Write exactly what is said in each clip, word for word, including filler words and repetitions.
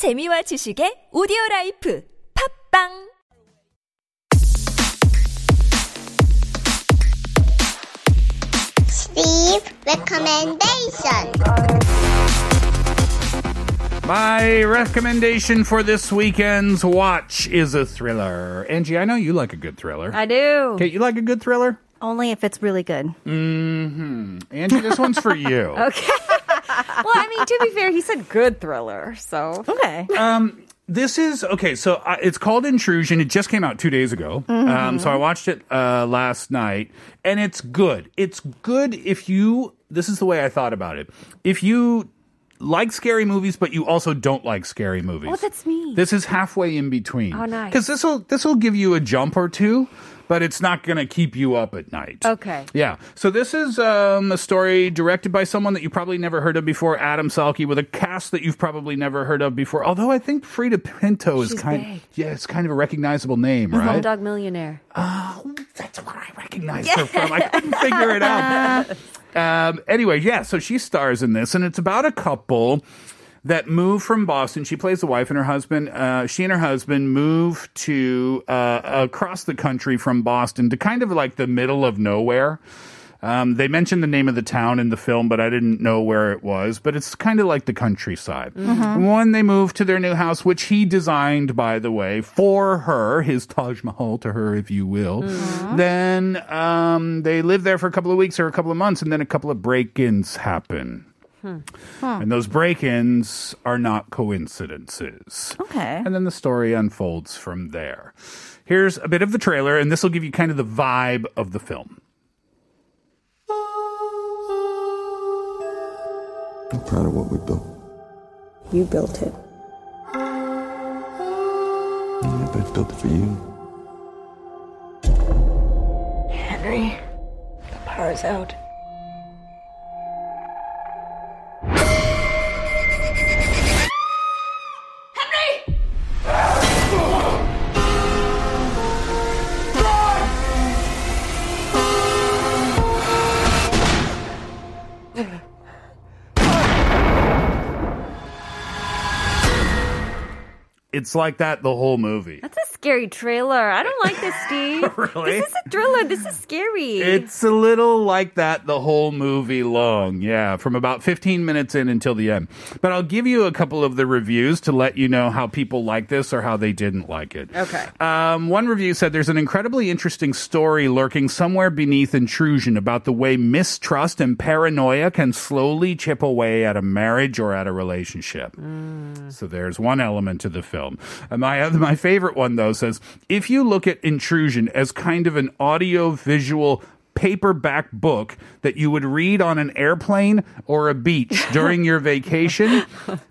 재미와 지식의 오디오라이프 팝빵 Steve recommendation. My recommendation for this weekend's watch is a thriller. Angie, I know you like a good thriller. I do. Kate, you like a good thriller? Only if it's really good. Mm-hmm. Angie, this one's for you. Okay. Well, I mean, to be fair, he said good thriller, so. Okay. Um, this is, okay, so uh, it's called Intrusion. It just came out two days ago. Mm-hmm. Um, so I watched it uh, last night, and it's good. It's good if you, this is the way I thought about it. If you like scary movies, but you also don't like scary movies. Oh, that's me. This is halfway in between. Oh, nice. Because this will this will give you a jump or two. But it's not going to keep you up at night. Okay. Yeah. So this is um, a story directed by someone that you probably never heard of before, Adam Salke, with a cast that you've probably never heard of before. Although I think Frida Pinto She's is kind big. Yeah, it's kind of a recognizable name, right? Slumdog Millionaire. Oh, that's what I recognize yeah. her from. I couldn't figure it out. um, anyway, yeah, so she stars in this, and it's about a couple that moved from Boston. She plays the wife and her husband. Uh, she and her husband moved to uh, across the country from Boston to kind of like the middle of nowhere. Um, they mentioned the name of the town in the film, but I didn't know where it was. But it's kind of like the countryside. Mm-hmm. When they moved to their new house, which he designed, by the way, for her, his Taj Mahal to her, if you will. Mm-hmm. Then um, they lived there for a couple of weeks or a couple of months, and then a couple of break-ins happened. Hmm. Huh. And those break-ins are not coincidences. Okay. And then the story unfolds from there. Here's a bit of the trailer, and this will give you kind of the vibe of the film. I'm proud of what we built. You built it. Yeah, but I built it for you. Henry, the power's out. It's like that the whole movie. That's a scary trailer. I don't like this, Steve. Really? This is a thriller. This is scary. It's a little like that the whole movie long. Yeah, from about fifteen minutes in until the end. But I'll give you a couple of the reviews to let you know how people like this or how they didn't like it. Okay. Um, one review said there's an incredibly interesting story lurking somewhere beneath Intrusion about the way mistrust and paranoia can slowly chip away at a marriage or at a relationship. Mm. So there's one element to the film. And my other, my favorite one, though, says, if you look at Intrusion as kind of an audio-visual paperback book that you would read on an airplane or a beach during your vacation,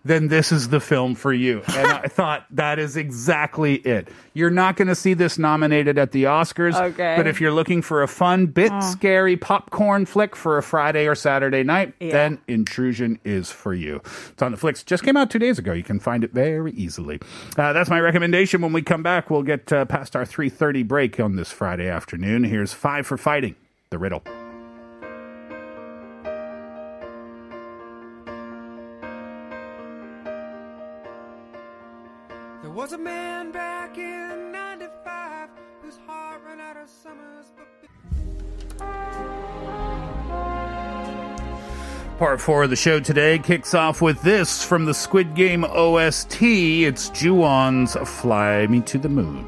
then this is the film for you. And I thought, that is exactly it. You're not going to see this nominated at the Oscars, okay. But if you're looking for a fun, bit uh. scary popcorn flick for a Friday or Saturday night, yeah. then Intrusion is for you. It's on Netflix. Just came out two days ago. You can find it very easily. Uh, that's my recommendation. When we come back, we'll get uh, past our three thirty break on this Friday afternoon. Here's Five for Fighting. The riddle. There was a man back in ninety-five whose heart ran out of summers. Part four of the show today kicks off with this from the Squid Game O S T. It's Ju-on's Fly Me to the Moon.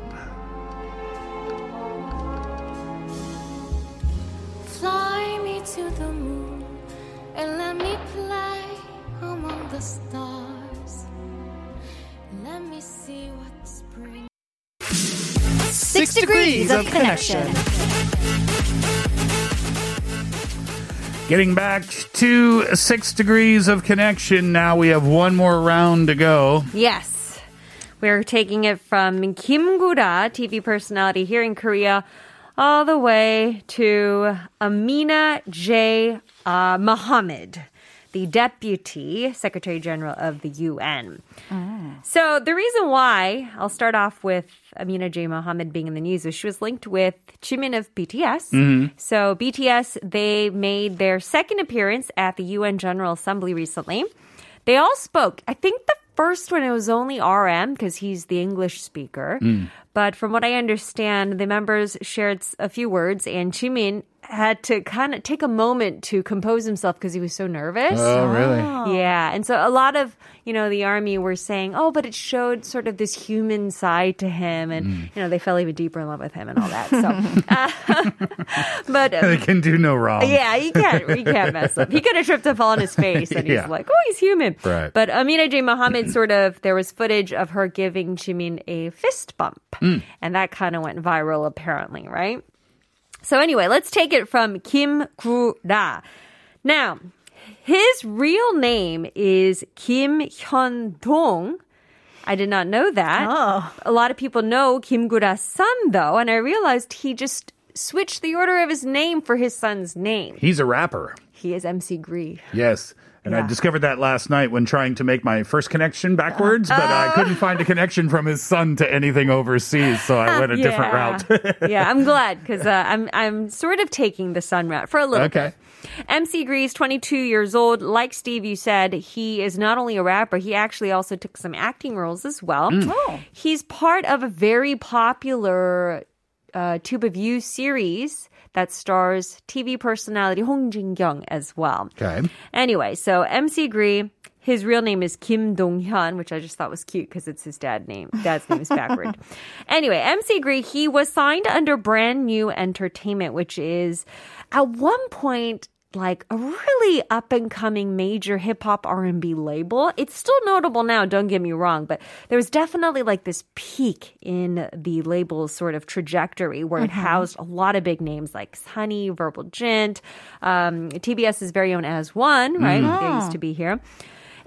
Six Degrees of Connection. Getting back to Six Degrees of Connection. Now we have one more round to go. Yes. We're taking it from Kim Gura, T V personality here in Korea, all the way to Amina J. Uh, Mohammed, the Deputy Secretary General of the U N. Ah. So the reason why, I'll start off with Amina J. Mohammed being in the news, is she was linked with Jimin of B T S. Mm-hmm. So B T S, they made their second appearance at the U N General Assembly recently. They all spoke. I think the first when it was only R M because he's the English speaker. Mm. But from what I understand, the members shared a few words and Jimin had to kind of take a moment to compose himself because he was so nervous. Oh, really? Yeah. And so a lot of, you know, the army were saying, oh, but it showed sort of this human side to him. And, mm. you know, they fell even deeper in love with him and all that. So, uh, but... Um, they can do no wrong. Yeah, he can't, he can't mess up. He could have tripped and fallen on his face. And yeah. he's like, oh, he's human. Right. But Amina J. Mohammed sort of, there was footage of her giving Jimin a fist bump. Mm. And that kind of went viral apparently, right? So anyway, let's take it from Kim Gura. Now, his real name is Kim Hyun-dong. I did not know that. Oh. A lot of people know Kim Gura's son, though, and I realized he just switched the order of his name for his son's name. He's a rapper. He is M C Gree. Yes. And yeah. I discovered that last night when trying to make my first connection backwards, but oh. I couldn't find a connection from his son to anything overseas, so I went a yeah. different route. yeah, I'm glad, because uh, I'm I'm sort of taking the son route for a little okay. bit. M C Gree is twenty-two years old. Like Steve, you said, he is not only a rapper, he actually also took some acting roles as well. Mm. Oh. He's part of a very popular uh, Tube of You series that stars T V personality Hong Jin-kyung as well. Okay. Anyway, so M C Gree, his real name is Kim Dong-hyun, which I just thought was cute because it's his dad's name. Dad's name is backward. Anyway, M C Gree, he was signed under Brand New Entertainment, which is at one point like a really up-and-coming major hip-hop R and B label. It's still notable now, don't get me wrong, but there was definitely like this peak in the label's sort of trajectory where mm-hmm. it housed a lot of big names like Sunny, Verbal Jint, um, T B S's very own As One, right? Mm-hmm. They used to be here.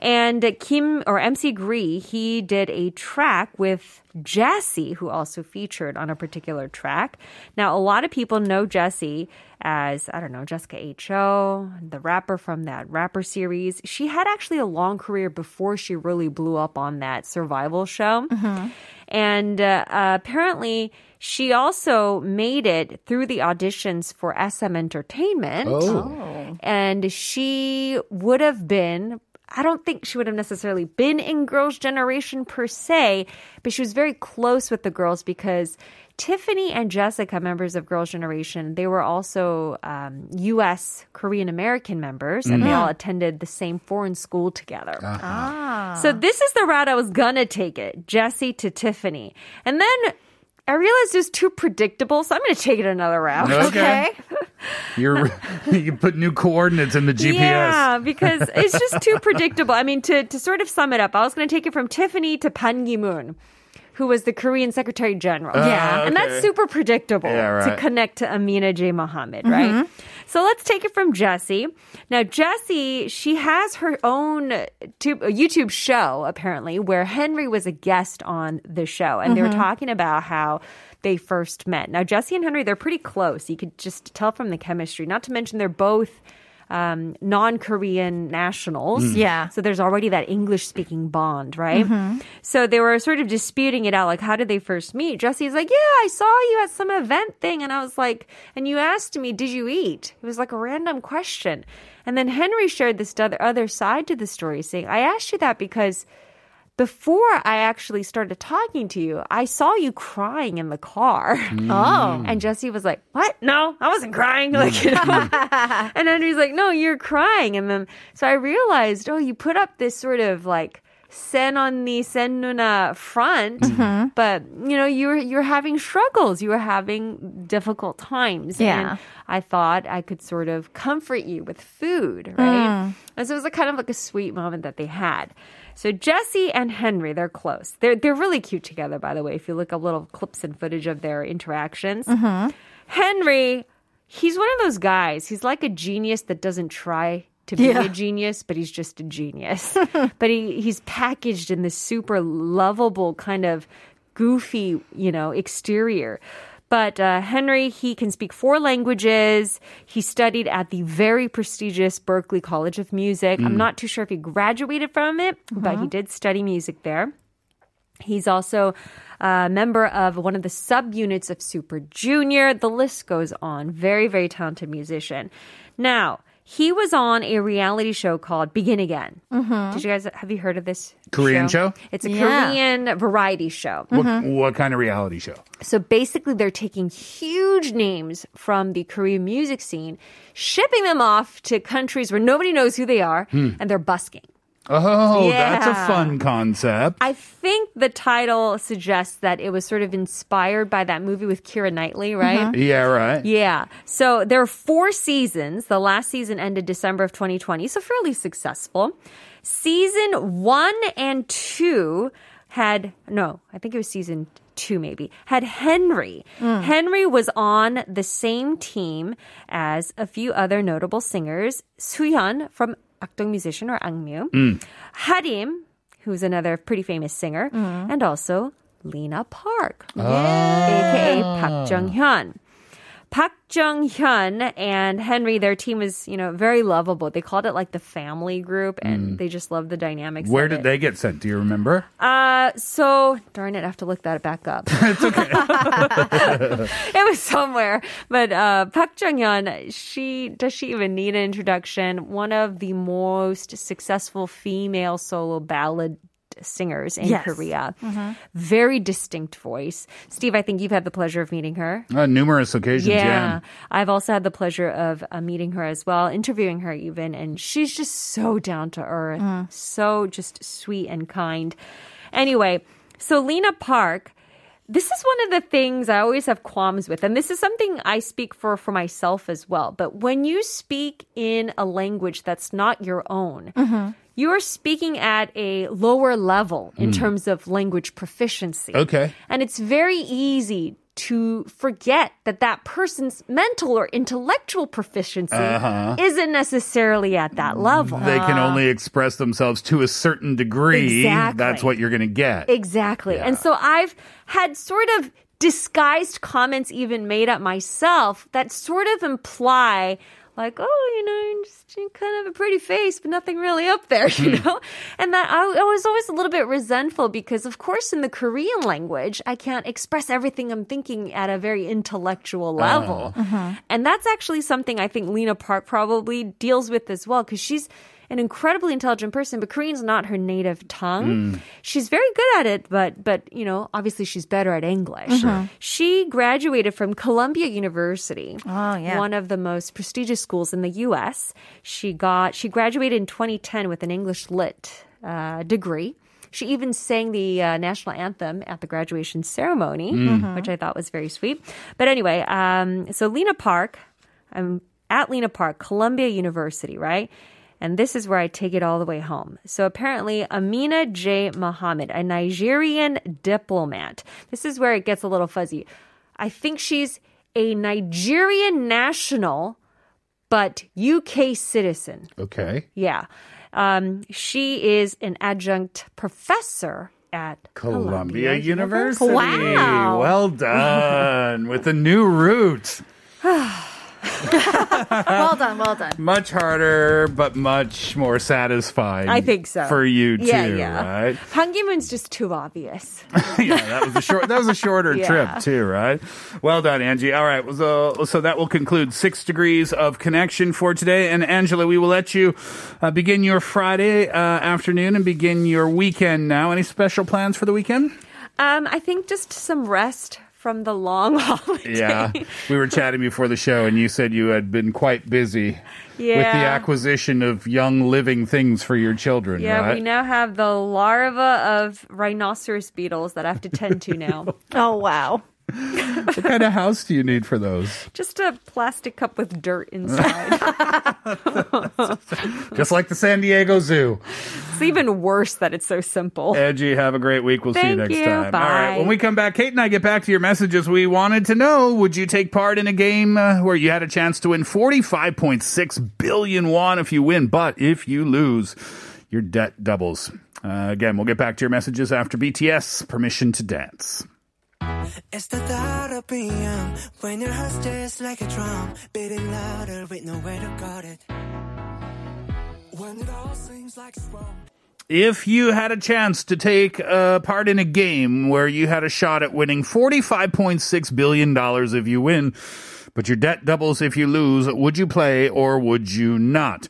And Kim, or M C Gree, he did a track with Jessi, who also featured on a particular track. Now, a lot of people know Jessi as, I don't know, Jessica H O, the rapper from that rapper series. She had actually a long career before she really blew up on that survival show. Mm-hmm. And uh, uh, apparently, she also made it through the auditions for S M Entertainment. Oh. And she would have been... I don't think she would have necessarily been in Girls' Generation per se, but she was very close with the girls because Tiffany and Jessica, members of Girls' Generation, they were also um, U S Korean-American members, and mm-hmm. they all attended the same foreign school together. Uh-huh. Ah. So this is the route I was going to take it, Jessi to Tiffany. And then I realized it was too predictable, so I'm going to take it another route. Okay. okay? You're, you put new coordinates in the G P S. Yeah, because it's just too predictable. I mean, to, to sort of sum it up, I was going to take it from Tiffany to Ban Ki-moon, who was the Korean Secretary General. Uh, yeah. Okay. And that's super predictable yeah, right. to connect to Amina J. Mohammed, mm-hmm. right? So let's take it from Jessi. Now, Jessi, she has her own tube, YouTube show, apparently, where Henry was a guest on the show. And mm-hmm. they were talking about how they first met. Now, Jessi and Henry, they're pretty close. You could just tell from the chemistry. Not to mention they're both... Um, non-Korean nationals. Mm. Yeah. So there's already that English-speaking bond, right? Mm-hmm. So they were sort of disputing it out, like, how did they first meet? Jesse's like, yeah, I saw you at some event thing, and I was like, and you asked me, did you eat? It was like a random question. And then Henry shared this other, other side to the story, saying, I asked you that because before I actually started talking to you, I saw you crying in the car. Mm. Oh. And Jessi was like, what? No, I wasn't crying. Like, you know? And Henry's like, no, you're crying. And then, so I realized, oh, you put up this sort of like, Sen Onni, Sen Nuna front, mm-hmm. but you know you're you're having struggles, you were having difficult times, yeah. and I thought I could sort of comfort you with food, right? Mm. And so it was a kind of like a sweet moment that they had. So Jessi and Henry, they're close. They're they're really cute together, by the way. If you look up little clips and footage of their interactions, mm-hmm. Henry, he's one of those guys. He's like a genius that doesn't try to be yeah. a genius, but he's just a genius. But he, he's packaged in this super lovable kind of goofy, you know, exterior. But uh, Henry, he can speak four languages. He studied at the very prestigious Berklee College of Music. Mm. I'm not too sure if he graduated from it, uh-huh. but he did study music there. He's also a member of one of the subunits of Super Junior. The list goes on. Very, very talented musician. Now, He was on a reality show called Begin Again. Mm-hmm. Did you guys have you heard of this Korean show? show? It's a yeah. Korean variety show. What, mm-hmm. what kind of reality show? So basically, they're taking huge names from the Korean music scene, shipping them off to countries where nobody knows who they are, mm. and they're busking. Oh, yeah. That's a fun concept. I think the title suggests that it was sort of inspired by that movie with Keira Knightley, right? Mm-hmm. Yeah, right. Yeah. So there are four seasons. The last season ended December of twenty twenty, so fairly successful. Season one and two had, no, I think it was season two maybe, had Henry. Mm. Henry was on the same team as a few other notable singers. Suhyun from Akdong musician or Angmyu, mm. Harim, who's another pretty famous singer, mm. and also Lena Park, oh. aka Park Jung-hyun. Park Jung-hyun and Henry, their team is, you know, very lovable. They called it like the family group, and mm. they just love the dynamics. Where of did it. They get sent? Do you remember? Uh, so, darn it, I have to look that back up. It's okay. It was somewhere. But uh, Park Jung-hyun, she, does she even need an introduction? One of the most successful female solo ballad singers in yes. Korea. Mm-hmm. Very distinct voice. Steve, I think you've had the pleasure of meeting her. Uh, numerous occasions, yeah. yeah. I've also had the pleasure of uh, meeting her as well, interviewing her even, and she's just so down to earth, mm. so just sweet and kind. Anyway, so Lena Park, this is one of the things I always have qualms with, and this is something I speak for for myself as well, but when you speak in a language that's not your own, mm-hmm. you are speaking at a lower level in mm. terms of language proficiency. Okay. And it's very easy to forget that that person's mental or intellectual proficiency uh-huh. isn't necessarily at that level. They can only express themselves to a certain degree. Exactly. That's what you're going to get. Exactly. Yeah. And so I've had sort of disguised comments even made up myself that sort of imply like, oh, you know, just kind of a pretty face, but nothing really up there, you know? And that I, I was always a little bit resentful because, of course, in the Korean language, I can't express everything I'm thinking at a very intellectual level. Uh, uh-huh. And that's actually something I think Lena Park probably deals with as well, because she's an incredibly intelligent person, but Korean's not her native tongue. Mm. She's very good at it, but, but you know, obviously she's better at English. Mm-hmm. She graduated from Columbia University, oh, yeah. one of the most prestigious schools in the U S. She got she graduated in twenty ten with an English Lit uh, degree. She even sang the uh, national anthem at the graduation ceremony, mm-hmm. which I thought was very sweet. But anyway, um, so Lena Park, I'm at Lena Park, Columbia University, right? And this is where I take it all the way home. So apparently, Amina J. Mohammed, a Nigerian diplomat. This is where it gets a little fuzzy. I think she's a Nigerian national, but U K citizen. Okay. Yeah. Um, she is an adjunct professor at Columbia, Columbia University. University. Wow. Well done. With a new route. Well done, well done. Much harder, but much more satisfying. I think so. For you too, yeah, yeah. right? Ban Ki-moon's just too obvious. yeah, that was a short. That was a shorter yeah. trip too, right? Well done, Angie. All right, so, so that will conclude Six Degrees of Connection for today. And Angela, we will let you uh, begin your Friday uh, afternoon and begin your weekend now. Any special plans for the weekend? Um, I think just some rest. From the long holiday. Yeah. We were chatting before the show, and you said you had been quite busy yeah. with the acquisition of young living things for your children, yeah, right? We now have the larva of rhinoceros beetles that I have to tend to now. Oh, wow. What kind of house do you need for those? Just a plastic cup with dirt inside. Just like the San Diego Zoo. It's even worse that it's so simple. Edgy, have a great week. We'll Thank see you next you. time. Bye. All right, when we come back, Kate and I get back to your messages. We wanted to know, would you take part in a game uh, where you had a chance to win forty-five point six billion won if you win, but if you lose, your debt doubles? Uh, again, we'll get back to your messages after B T S, Permission to Dance. It's the thought of being when your heart's just like a drum, beating louder with nowhere to guard it. When it all seems like it's wrong. If you had a chance to take uh, part in a game where you had a shot at winning forty-five point six billion dollars if you win, but your debt doubles if you lose. Would you play or would you not?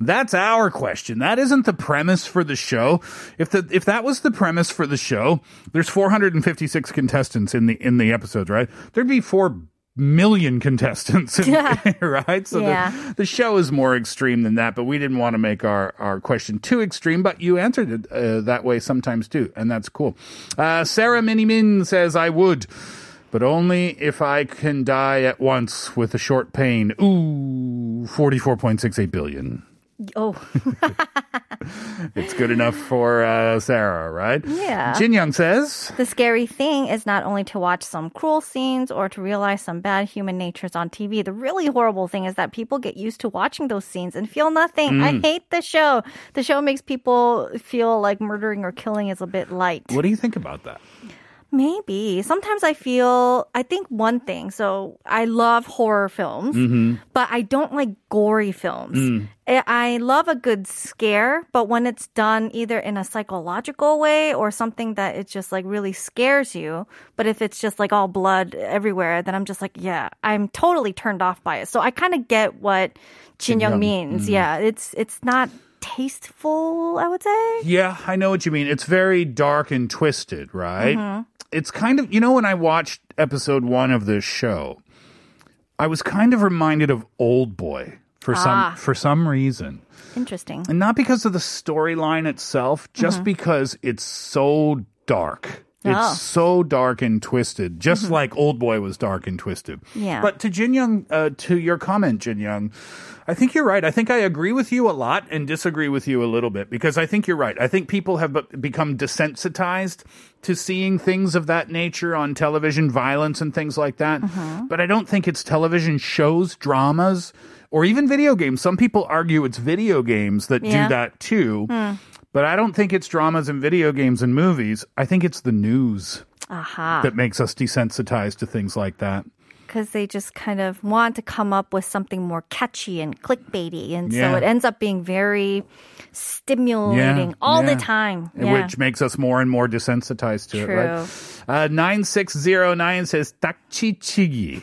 That's our question. That isn't the premise for the show. If the if that was the premise for the show, there's four hundred fifty-six contestants in the in the episode, right? There'd be four million contestants, in, yeah. right? So yeah. the, the show is more extreme than that, but we didn't want to make our, our question too extreme, but you answered it uh, that way sometimes too, and that's cool. Uh, Sarah Minimin says, I would, but only if I can die at once with a short pain. Ooh, forty-four point six eight billion. Oh. It's good enough for uh, Sarah, right? Yeah. Jin Young says, the scary thing is not only to watch some cruel scenes or to realize some bad human natures on T V. The really horrible thing is that people get used to watching those scenes and feel nothing. Mm. I hate the show. The show makes people feel like murdering or killing is a bit light. What do you think about that? Maybe. Sometimes I feel, I think one thing, so I love horror films, mm-hmm. but I don't like gory films. Mm. I love a good scare, but when it's done either in a psychological way or something that it just like really scares you, but if it's just like all blood everywhere, then I'm just like, yeah, I'm totally turned off by it. So I kind of get what Jin Young means. Mm-hmm. Yeah, it's it's not tasteful, I would say. Yeah, I know what you mean. It's very dark and twisted, right? Mm-hmm. It's kind of, you know, when I watched episode one of this show, I was kind of reminded of Oldboy for ah. some for some reason. Interesting. And not because of the storyline itself, just mm-hmm. because it's so dark. It's oh. so dark and twisted, just mm-hmm. like Oldboy was dark and twisted. Yeah. But to Jin Young, uh, to your comment, Jin Young, I think you're right. I think I agree with you a lot and disagree with you a little bit because I think you're right. I think people have become desensitized to seeing things of that nature on television, violence and things like that. Mm-hmm. But I don't think it's television shows, dramas, or even video games. Some people argue it's video games that yeah. do that too. Mm. But I don't think it's dramas and video games and movies. I think it's the news Aha. that makes us desensitized to things like that. Because they just kind of want to come up with something more catchy and clickbaity. And yeah. so it ends up being very stimulating yeah. all yeah. the time. Yeah. Which makes us more and more desensitized to True. It, right? Uh, nine six zero nine says, Takchichigi.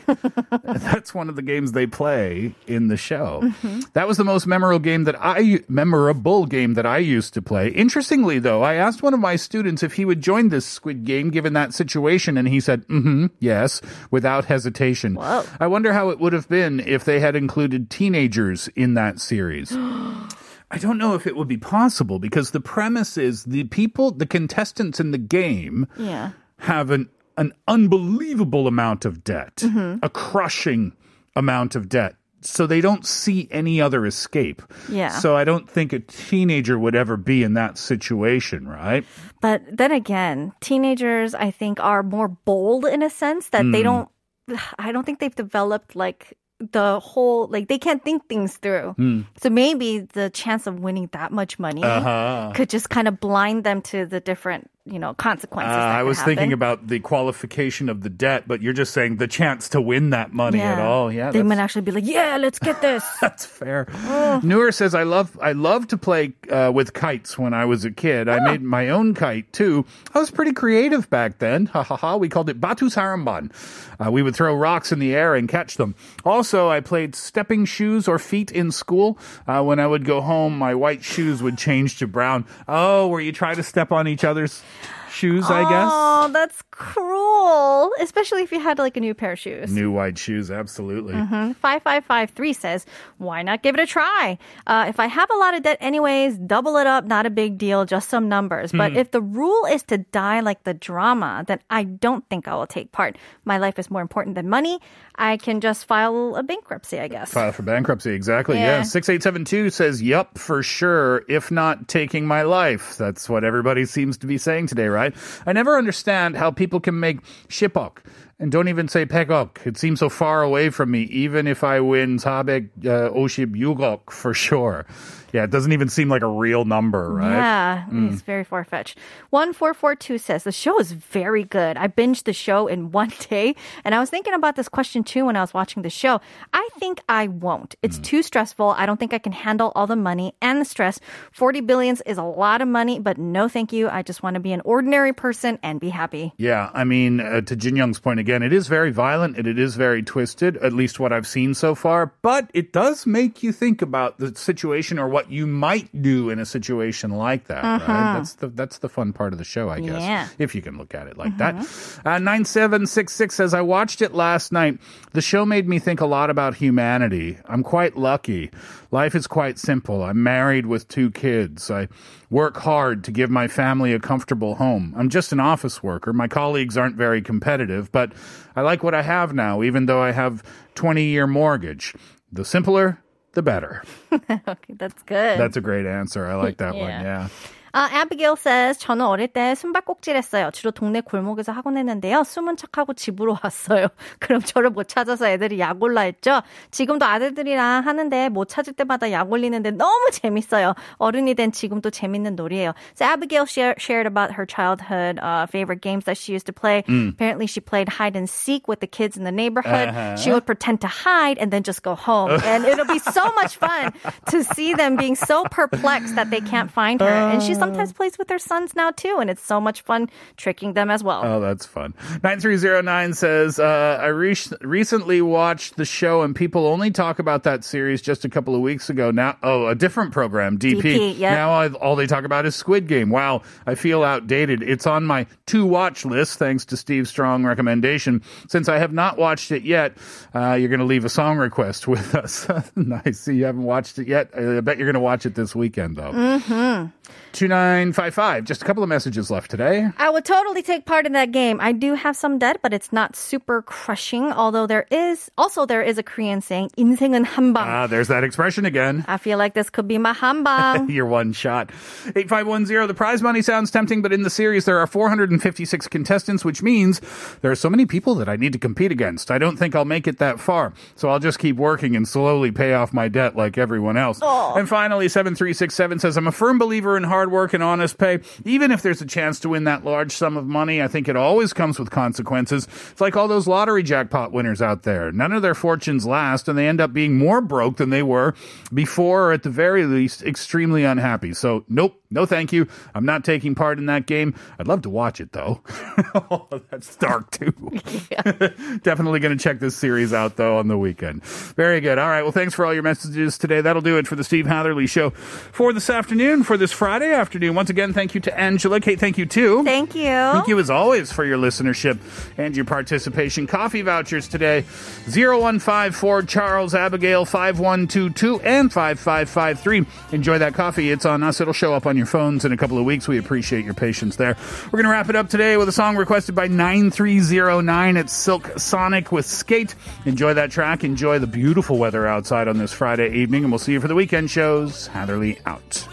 That's one of the games they play in the show. Mm-hmm. That was the most memorable game that I memorable game that I used to play. Interestingly, though, I asked one of my students if he would join this Squid Game given that situation, and he said, mm-hmm, yes, without hesitation. Whoa. I wonder how it would have been if they had included teenagers in that series. I don't know if it would be possible because the premise is the people, the contestants in the game yeah. have an, an unbelievable amount of debt, mm-hmm. a crushing amount of debt. So they don't see any other escape. Yeah. So I don't think a teenager would ever be in that situation, right? But then again, teenagers, I think, are more bold in a sense that mm. they don't I don't think they've developed like the whole, like they can't think things through. Mm. So maybe the chance of winning that much money uh-huh. could just kind of blind them to the different, you know, consequences. Uh, that I was happen. thinking about the qualification of the debt, but you're just saying the chance to win that money yeah. at all. Yeah, they might actually be like, yeah, let's get this. That's fair. Oh. Noor says, I love I love to play uh, with kites when I was a kid. Oh. I made my own kite too. I was pretty creative back then. Ha ha ha. We called it Batu Saramban. Uh, we would throw rocks in the air and catch them. Also, I played stepping shoes or feet in school. Uh, when I would go home, my white shoes would change to brown. Oh, where you try to step on each other's shoes, I guess. Oh, that's cruel. Especially if you had like a new pair of shoes. New white shoes, absolutely. Mm-hmm. five five five three says, why not give it a try? Uh, if I have a lot of debt anyways, double it up, not a big deal, just some numbers. Mm. But if the rule is to die like the drama, then I don't think I will take part. My life is more important than money. I can just file a bankruptcy, I guess. File for bankruptcy, exactly. Yeah. yeah. six eight seven two says, yup, for sure. If not, taking my life. That's what everybody seems to be saying today, right? I never understand how people can make shipok and don't even say pekok. It seems so far away from me, even if I win four fifty-sixok for sure. Yeah, it doesn't even seem like a real number, right? Yeah, mm. it's very far-fetched. one four four two says, the show is very good. I binged the show in one day, and I was thinking about this question too when I was watching the show. I think I won't. It's mm. too stressful. I don't think I can handle all the money and the stress. forty billions is a lot of money, but no thank you. I just want to be an ordinary person and be happy. Yeah, I mean, uh, to Jin Young's point again, Again. It is very violent and it is very twisted, at least what I've seen so far. But it does make you think about the situation or what you might do in a situation like that. Uh-huh. Right? That's the that's the fun part of the show, I guess, yeah. if you can look at it like uh-huh. that. Uh, nine seven six six says, I watched it last night. The show made me think a lot about humanity. I'm quite lucky. Life is quite simple. I'm married with two kids. I work hard to give my family a comfortable home. I'm just an office worker. My colleagues aren't very competitive, but I like what I have now, even though I have a twenty-year mortgage. The simpler, the better. Okay, that's good. That's a great answer. I like that yeah. one. Yeah. Uh, Abigail says, 저는 어릴 때 숨바꼭질 했어요. 주로 동네 골목에서 하곤 했는데요. 숨은 척하고 집으로 왔어요. 그럼 저를 못 찾아서 애들이 약 올라 했죠. 지금도 아들들이랑 하는데 못 찾을 때마다 약 올리는데 너무 재밌어요. 어른이 된 지금도 재밌는 놀이에요. So Abigail share, shared about her childhood uh, favorite games that she used to play. Mm. Apparently she played hide and seek with the kids in the neighborhood. Uh-huh. She would pretend to hide and then just go home. And it'll be so much fun to see them being so perplexed that they can't find her. And she's sometimes plays with their sons now too, and it's so much fun tricking them as well. Oh, that's fun. nine three zero nine says, uh, I re- recently watched the show and people only talk about that series just a couple of weeks ago. Now, oh, a different program, D P. D P yep. Now I've, all they talk about is Squid Game. Wow, I feel outdated. It's on my to-watch list, thanks to Steve's strong recommendation. Since I have not watched it yet, uh, you're going to leave a song request with us. Nice. See, you haven't watched it yet. I bet you're going to watch it this weekend, though. Mm-hmm. two nine five five, just a couple of messages left today. I would totally take part in that game. I do have some debt, but it's not super crushing, although there is, also there is a Korean saying, 인생은 한방. Ah, there's that expression again. I feel like this could be my 한방. Your one shot. eight five one zero, the prize money sounds tempting, but in the series there are four hundred fifty-six contestants, which means there are so many people that I need to compete against. I don't think I'll make it that far, so I'll just keep working and slowly pay off my debt like everyone else. Oh. And finally, seven three six seven says, I'm a firm believer in hard work and honest pay. Even if there's a chance to win that large sum of money, I think it always comes with consequences. It's like all those lottery jackpot winners out there. None of their fortunes last, and they end up being more broke than they were before, or at the very least, extremely unhappy. So, nope, no thank you. I'm not taking part in that game. I'd love to watch it, though. Oh, that's dark, too. Yeah. Definitely going to check this series out, though, on the weekend. Very good. All right, well, thanks for all your messages today. That'll do it for the Steve Hatherley Show for this afternoon, for this Friday afternoon. Once again, thank you to Angela. Kate, thank you too. Thank you. Thank you as always for your listenership and your participation. Coffee vouchers today, zero one five four Charles, Abigail, five one two two and five five five three. Enjoy that coffee. It's on us. It'll show up on your phones in a couple of weeks. We appreciate your patience there. We're going to wrap it up today with a song requested by nine three zero nine. It's Silk Sonic with Skate. Enjoy that track. Enjoy the beautiful weather outside on this Friday evening, and we'll see you for the weekend shows. Hatherley out.